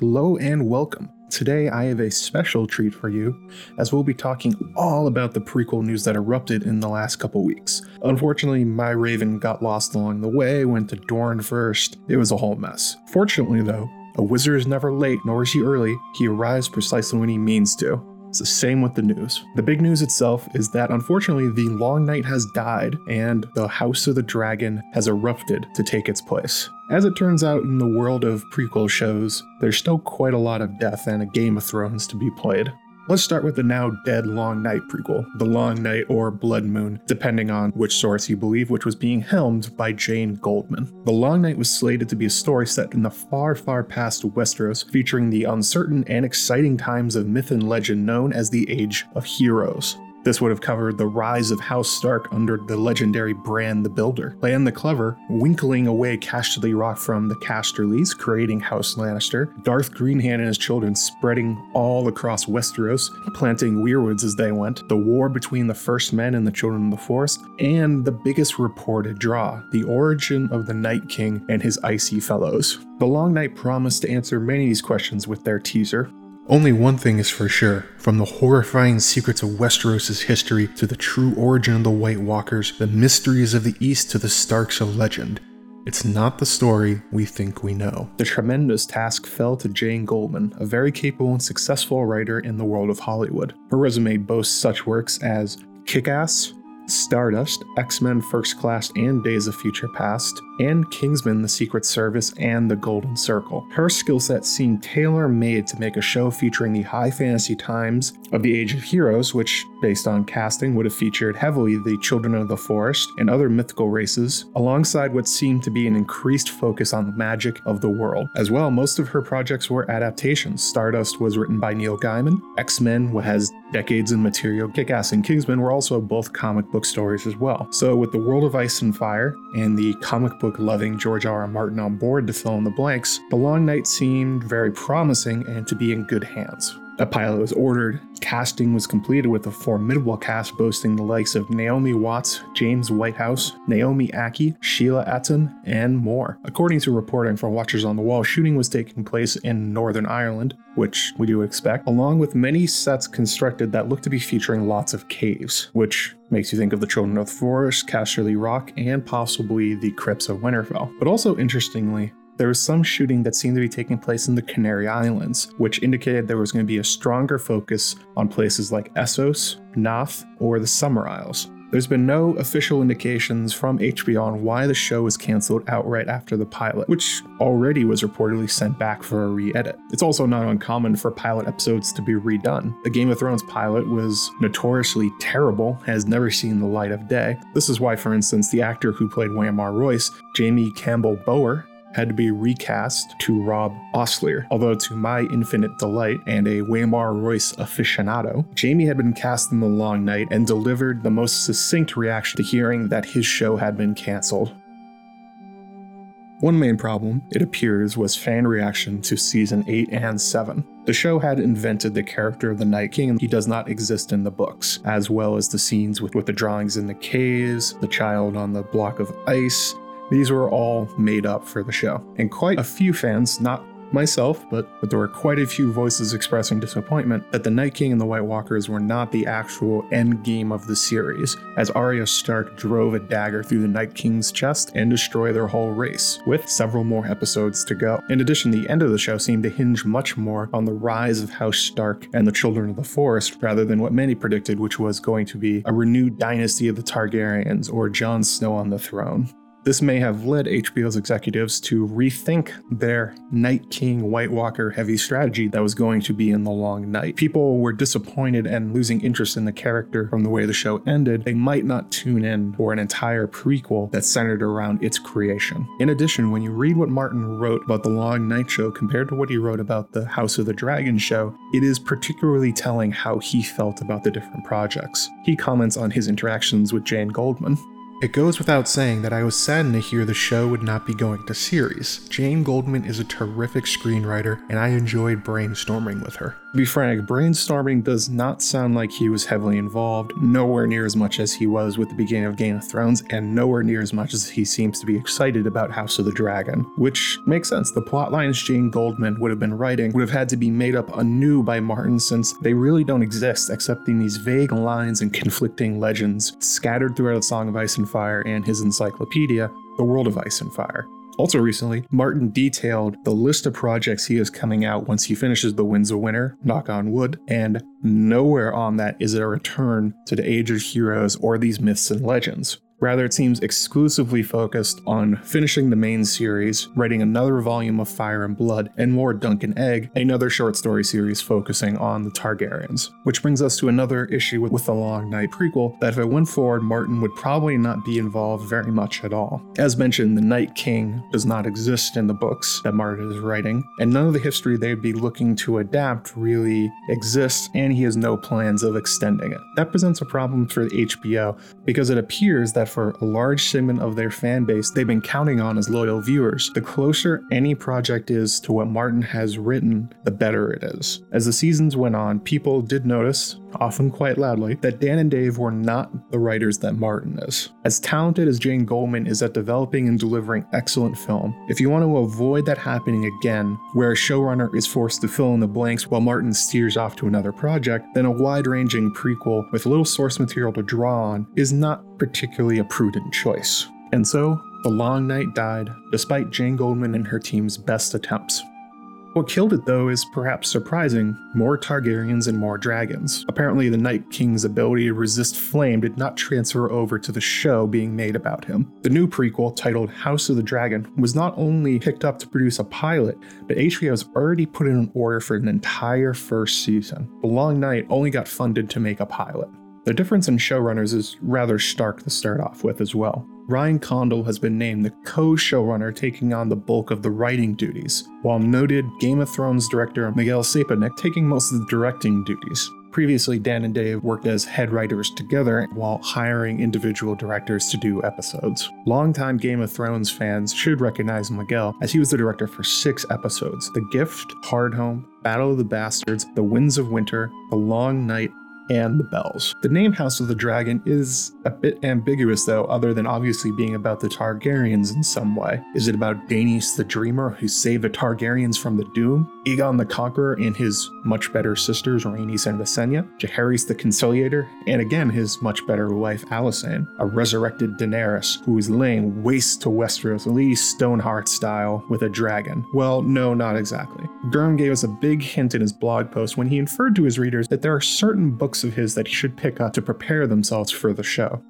Hello and welcome. Today I have a special treat for you, as we'll be talking all about the prequel news that erupted in the last couple weeks. Unfortunately, my Raven got lost along the way, went to Dorne first. It was a whole mess. Fortunately though, a wizard is never late, nor is he early. He arrives precisely when he means to. It's the same with the news. The big news itself is that unfortunately the Long Night has died and the House of the Dragon has erupted to take its place. As it turns out, in the world of prequel shows, there's still quite a lot of death and a Game of Thrones to be played. Let's start with the now dead Long Night prequel, The Long Night or Blood Moon, depending on which source you believe, which was being helmed by Jane Goldman. The Long Night was slated to be a story set in the far, far past Westeros, featuring the uncertain and exciting times of myth and legend known as the Age of Heroes. This would have covered the rise of House Stark under the legendary Bran the Builder, Lan the Clever winkling away Casterly Rock from the Casterlys, creating House Lannister, Darth Greenhand and his children spreading all across Westeros, planting weirwoods as they went, the war between the First Men and the Children of the Forest, and the biggest reported draw, the origin of the Night King and his icy fellows. The Long Night promised to answer many of these questions with their teaser. Only one thing is for sure, from the horrifying secrets of Westeros' history to the true origin of the White Walkers, the mysteries of the East to the Starks of legend, it's not the story we think we know. The tremendous task fell to Jane Goldman, a very capable and successful writer in the world of Hollywood. Her resume boasts such works as Kick-Ass, Stardust, X-Men First Class and Days of Future Past, and Kingsman The Secret Service and The Golden Circle. Her skillset seemed tailor-made to make a show featuring the high fantasy times of the Age of Heroes, which, based on casting, would have featured heavily the Children of the Forest and other mythical races, alongside what seemed to be an increased focus on the magic of the world. As well, most of her projects were adaptations. Stardust was written by Neil Gaiman, X-Men has decades in material, Kick-Ass and Kingsman were also both comic book stories as well. So with the world of Ice and Fire and the comic book loving George R. R. Martin on board to fill in the blanks, The Long Night seemed very promising and to be in good hands. A pilot was ordered, casting was completed with a formidable cast boasting the likes of Naomi Watts, James Whitehouse, Naomi Ackie, Sheila Atim, and more. According to reporting from Watchers on the Wall, shooting was taking place in Northern Ireland, which we do expect, along with many sets constructed that look to be featuring lots of caves, which makes you think of the Children of the Forest, Casterly Rock, and possibly the Crypts of Winterfell. But also interestingly, there was some shooting that seemed to be taking place in the Canary Islands, which indicated there was going to be a stronger focus on places like Essos, Noth, or the Summer Isles. There's been no official indications from HBO on why the show was canceled outright after the pilot, which already was reportedly sent back for a re-edit. It's also not uncommon for pilot episodes to be redone. The Game of Thrones pilot was notoriously terrible, has never seen the light of day. This is why, for instance, the actor who played Waymar Royce, Jamie Campbell Bower, had to be recast to Rob Osler, although to my infinite delight and a Waymar Royce aficionado, Jamie had been cast in The Long Night and delivered the most succinct reaction to hearing that his show had been canceled. One main problem, it appears, was fan reaction to season 8 and 7. The show had invented the character of the Night King, and he does not exist in the books, as well as the scenes with the drawings in the caves, the child on the block of ice. These were all made up for the show, and quite a few fans, not myself, but there were quite a few voices expressing disappointment that the Night King and the White Walkers were not the actual end game of the series, as Arya Stark drove a dagger through the Night King's chest and destroyed their whole race, with several more episodes to go. In addition, the end of the show seemed to hinge much more on the rise of House Stark and the Children of the Forest rather than what many predicted, which was going to be a renewed dynasty of the Targaryens or Jon Snow on the throne. This may have led HBO's executives to rethink their Night King White Walker heavy strategy that was going to be in The Long Night. People were disappointed and losing interest in the character from the way the show ended. They might not tune in for an entire prequel that centered around its creation. In addition, when you read what Martin wrote about The Long Night show compared to what he wrote about the House of the Dragon show, it is particularly telling how he felt about the different projects. He comments on his interactions with Jane Goldman. It goes without saying that I was saddened to hear the show would not be going to series. Jane Goldman is a terrific screenwriter, and I enjoyed brainstorming with her. To be frank, brainstorming does not sound like he was heavily involved, nowhere near as much as he was with the beginning of Game of Thrones, and nowhere near as much as he seems to be excited about House of the Dragon. Which makes sense. The plotlines Jane Goldman would have been writing would have had to be made up anew by Martin, since they really don't exist except in these vague lines and conflicting legends scattered throughout A Song of Ice and Fire and his encyclopedia, The World of Ice and Fire. Also recently, Martin detailed the list of projects he is coming out once he finishes The Winds of Winter, knock on wood, and nowhere on that is it a return to the Age of Heroes or these myths and legends. Rather, it seems exclusively focused on finishing the main series, writing another volume of Fire and Blood, and more Duncan Egg, another short story series focusing on the Targaryens. Which brings us to another issue with the Long Night prequel, that if it went forward, Martin would probably not be involved very much at all. As mentioned, the Night King does not exist in the books that Martin is writing, and none of the history they'd be looking to adapt really exists, and he has no plans of extending it. That presents a problem for HBO, because it appears that for a large segment of their fan base they've been counting on as loyal viewers, the closer any project is to what Martin has written, the better it is. As the seasons went on, people did notice, often quite loudly, that Dan and Dave were not the writers that Martin is. As talented as Jane Goldman is at developing and delivering excellent film, if you want to avoid that happening again, where a showrunner is forced to fill in the blanks while Martin steers off to another project, then a wide-ranging prequel with little source material to draw on is not particularly a prudent choice. And so, The Long Night died, despite Jane Goldman and her team's best attempts. What killed it, though, is perhaps surprising: more Targaryens and more dragons. Apparently, the Night King's ability to resist flame did not transfer over to the show being made about him. The new prequel, titled House of the Dragon, was not only picked up to produce a pilot, but HBO has already put in an order for an entire first season. The Long Night only got funded to make a pilot. The difference in showrunners is rather stark to start off with as well. Ryan Condal has been named the co-showrunner, taking on the bulk of the writing duties, while noted Game of Thrones director Miguel Sapochnik taking most of the directing duties. Previously, Dan and Dave worked as head writers together while hiring individual directors to do episodes. Longtime Game of Thrones fans should recognize Miguel, as he was the director for 6 episodes: The Gift, Hardhome, Battle of the Bastards, The Winds of Winter, The Long Night, and The Bells. The name House of the Dragon is a bit ambiguous, though, other than obviously being about the Targaryens in some way. Is it about Daenys the Dreamer, who saved the Targaryens from the Doom? Aegon the Conqueror and his much better sisters Rhaenys and Visenya? Jaehaerys the Conciliator? And again, his much better wife Alysanne, a resurrected Daenerys who is laying waste to Westeros, Lady Stoneheart style, with a dragon? Well, no, not exactly. Gurren gave us a big hint in his blog post when he inferred to his readers that there are certain books of his that he should pick up to prepare themselves for the show.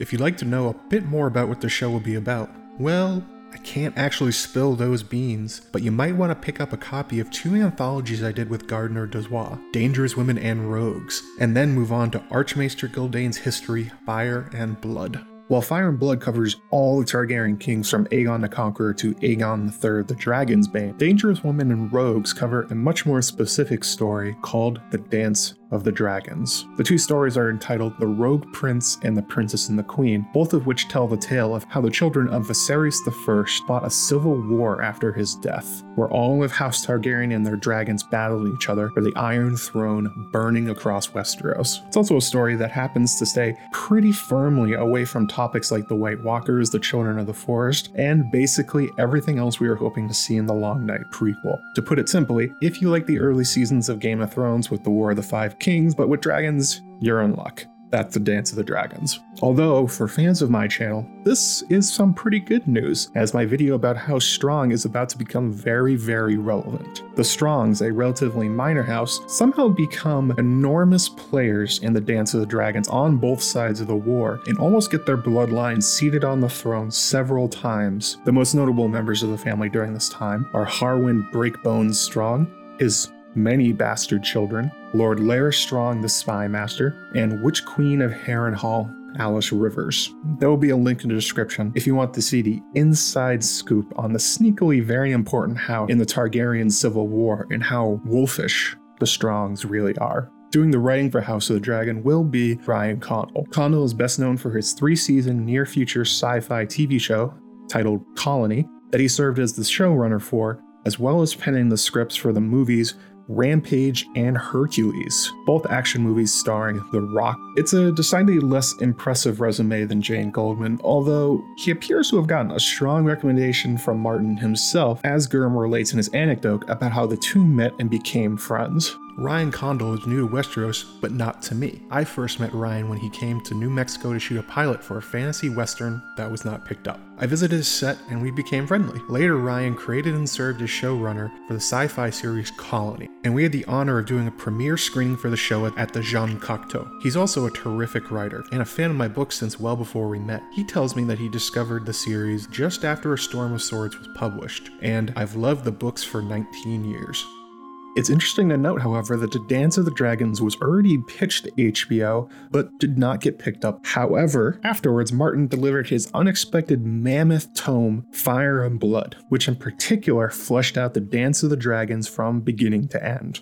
If you'd like to know a bit more about what the show will be about, well, I can't actually spill those beans, but you might want to pick up a copy of 2 anthologies I did with Gardner Dozois, Dangerous Women and Rogues, and then move on to Archmaester Gildane's history, Fire and Blood. While Fire and Blood covers all the Targaryen kings from Aegon the Conqueror to Aegon III the Dragonsbane, Dangerous Women and Rogues cover a much more specific story called The Dance of the Dragons. The 2 stories are entitled The Rogue Prince and The Princess and the Queen, both of which tell the tale of how the children of Viserys I fought a civil war after his death, where all of House Targaryen and their dragons battled each other for the Iron Throne burning across Westeros. It's also a story that happens to stay pretty firmly away from topics like the White Walkers, the Children of the Forest, and basically everything else we were hoping to see in the Long Night prequel. To put it simply, if you like the early seasons of Game of Thrones with the War of the Five Kings, but with dragons, you're in luck. That's The Dance of the Dragons. Although, for fans of my channel, this is some pretty good news, as my video about House Strong is about to become very, very relevant. The Strongs, a relatively minor house, somehow become enormous players in the Dance of the Dragons on both sides of the war, and almost get their bloodline seated on the throne several times. The most notable members of the family during this time are Harwin Breakbones Strong, his many bastard children, Lord Larys Strong the Spy Master, and Witch Queen of Harrenhal, Alice Rivers. There will be a link in the description if you want to see the inside scoop on the sneakily very important how in the Targaryen Civil War and how wolfish the Strongs really are. Doing the writing for House of the Dragon will be Ryan Condal. Condal is best known for his 3-season near-future sci-fi TV show titled Colony that he served as the showrunner for, as well as penning the scripts for the movies Rampage and Hercules, both action movies starring The Rock. It's a decidedly less impressive resume than Jane Goldman, although he appears to have gotten a strong recommendation from Martin himself, as Gurm relates in his anecdote about how the two met and became friends. Ryan Condal is new to Westeros, but not to me. I first met Ryan when he came to New Mexico to shoot a pilot for a fantasy western that was not picked up. I visited his set and we became friendly. Later, Ryan created and served as showrunner for the sci-fi series Colony, and we had the honor of doing a premiere screening for the show at the Jean Cocteau. He's also a terrific writer and a fan of my books since well before we met. He tells me that he discovered the series just after A Storm of Swords was published, and I've loved the books for 19 years. It's interesting to note, however, that The Dance of the Dragons was already pitched to HBO, but did not get picked up. However, afterwards, Martin delivered his unexpected mammoth tome, Fire and Blood, which in particular fleshed out The Dance of the Dragons from beginning to end.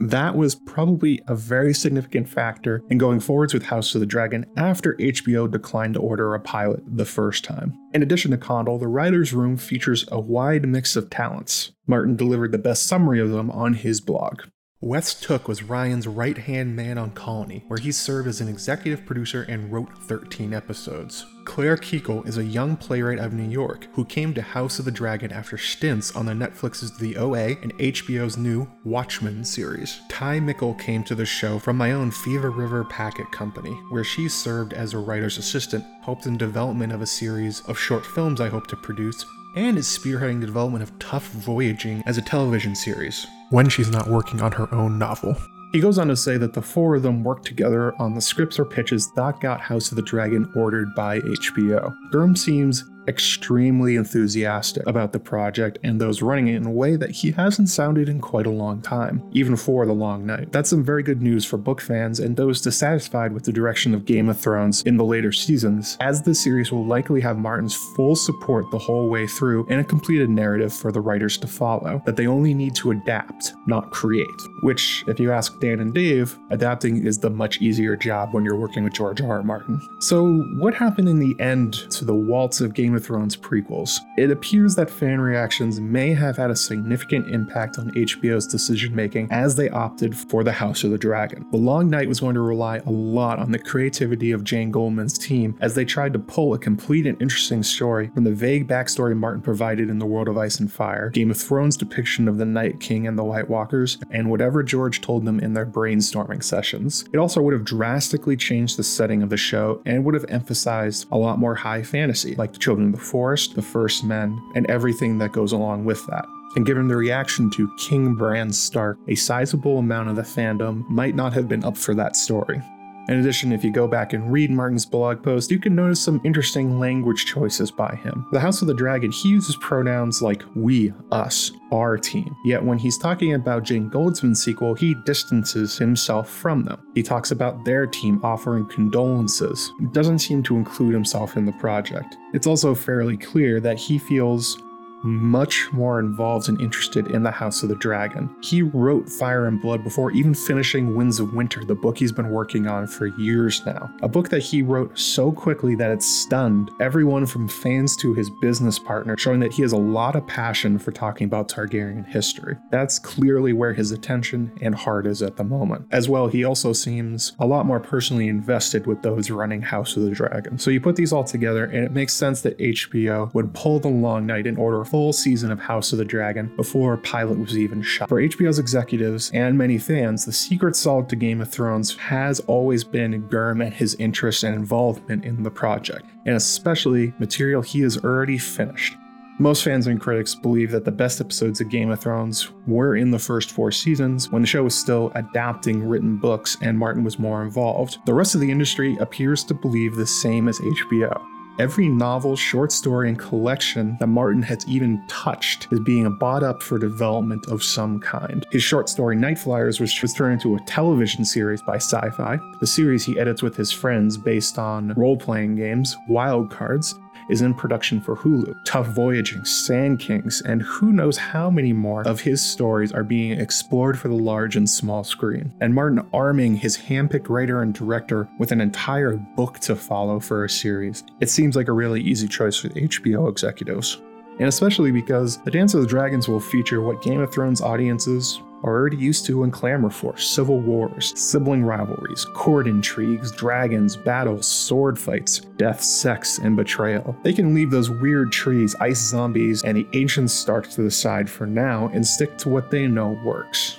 That was probably a very significant factor in going forwards with House of the Dragon after HBO declined to order a pilot the first time. In addition to Condal, the writer's room features a wide mix of talents. Martin delivered the best summary of them on his blog. Wes Took was Ryan's right-hand man on Colony, where he served as an executive producer and wrote 13 episodes. Claire Kekel is a young playwright of New York who came to House of the Dragon after stints on the Netflix's The OA and HBO's new Watchmen series. Ty Mickle came to the show from my own Fever River Packet Company, where she served as a writer's assistant, helped in development of a series of short films I hope to produce, and is spearheading the development of Tough Voyaging as a television series, when she's not working on her own novel. He goes on to say that the four of them worked together on the scripts or pitches that got House of the Dragon ordered by HBO. Gurm seems extremely enthusiastic about the project and those running it in a way that he hasn't sounded in quite a long time, even for The Long Night. That's some very good news for book fans and those dissatisfied with the direction of Game of Thrones in the later seasons, as the series will likely have Martin's full support the whole way through and a completed narrative for the writers to follow, that they only need to adapt, not create. Which, if you ask Dan and Dave, adapting is the much easier job when you're working with George R. R. Martin. So what happened in the end to the waltz of Game of Thrones prequels? It appears that fan reactions may have had a significant impact on HBO's decision-making as they opted for the House of the Dragon. The Long Night was going to rely a lot on the creativity of Jane Goldman's team as they tried to pull a complete and interesting story from the vague backstory Martin provided in The World of Ice and Fire, Game of Thrones' depiction of the Night King and the White Walkers, and whatever George told them in their brainstorming sessions. It also would have drastically changed the setting of the show and would have emphasized a lot more high fantasy, like the Children of the Forest, the First Men, and everything that goes along with that. And given the reaction to King Bran Stark, a sizable amount of the fandom might not have been up for that story. In addition, if you go back and read Martin's blog post, you can notice some interesting language choices by him. The House of the Dragon, he uses pronouns like we, us, our team. Yet when he's talking about Jane Goldman's sequel, he distances himself from them. He talks about their team, offering condolences. It doesn't seem to include himself in the project. It's also fairly clear that he feels much more involved and interested in the House of the Dragon. He wrote Fire and Blood before even finishing Winds of Winter, the book he's been working on for years now. A book that he wrote so quickly that it stunned everyone from fans to his business partner, showing that he has a lot of passion for talking about Targaryen history. That's clearly where his attention and heart is at the moment. As well, he also seems a lot more personally invested with those running House of the Dragon. So you put these all together and it makes sense that HBO would pull The Long Night in order full season of House of the Dragon before a pilot was even shot. For HBO's executives and many fans, the secret sauce to Game of Thrones has always been Gurm and his interest and involvement in the project, and especially material he has already finished. Most fans and critics believe that the best episodes of Game of Thrones were in the first four seasons, when the show was still adapting written books and Martin was more involved. The rest of the industry appears to believe the same as HBO. Every novel, short story, and collection that Martin has even touched is being bought up for development of some kind. His short story Nightflyers was turned into a television series by Syfy. The series he edits with his friends based on role-playing games, Wild Cards, is in production for Hulu. Tough Voyaging, Sand Kings, and who knows how many more of his stories are being explored for the large and small screen. And Martin arming his handpicked writer and director with an entire book to follow for a series. It seems like a really easy choice for the HBO executives. And especially because The Dance of the Dragons will feature what Game of Thrones audiences are already used to and clamor for civil wars, sibling rivalries, court intrigues, dragons, battles, sword fights, death, sex, and betrayal. They can leave those weird trees, ice zombies, and the ancient Stark to the side for now and stick to what they know works.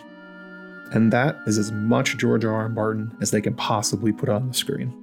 And that is as much George R. R. Martin as they can possibly put on the screen.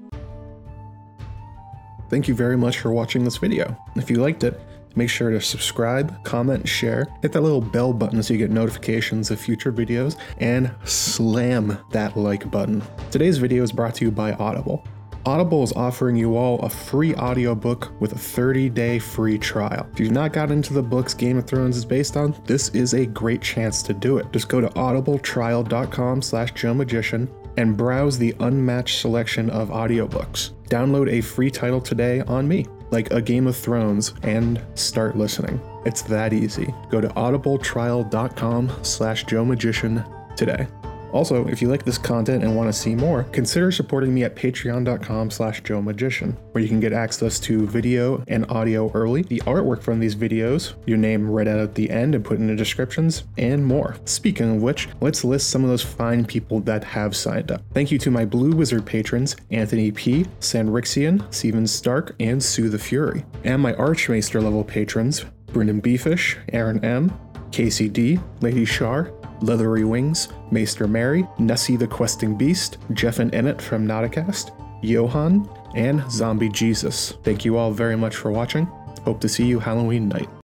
Thank you very much for watching this video. If you liked it, make sure to subscribe, comment, and share. Hit that little bell button so you get notifications of future videos, and slam that like button. Today's video is brought to you by Audible. Audible is offering you all a free audiobook with a 30-day free trial. If you've not gotten into the books Game of Thrones is based on, this is a great chance to do it. Just go to audibletrial.com/joemagician and browse the unmatched selection of audiobooks. Download a free title today on me, like A Game of Thrones, and start listening. It's that easy. Go to audibletrial.com/joemagician today. Also, if you like this content and want to see more, consider supporting me at patreon.com/joemagician, where you can get access to video and audio early, the artwork from these videos, your name read out at the end and put in the descriptions, and more. Speaking of which, let's list some of those fine people that have signed up. Thank you to my Blue Wizard patrons, Anthony P., Sanrixian, Steven Stark, and Sue the Fury, and my Archmaester level patrons, Brendan Beefish, Aaron M., Casey D., Lady Shar, Leathery Wings, Maester Mary, Nessie the Questing Beast, Jeff and Ennett from Nauticast, Johan, and Zombie Jesus. Thank you all very much for watching. Hope to see you Halloween night.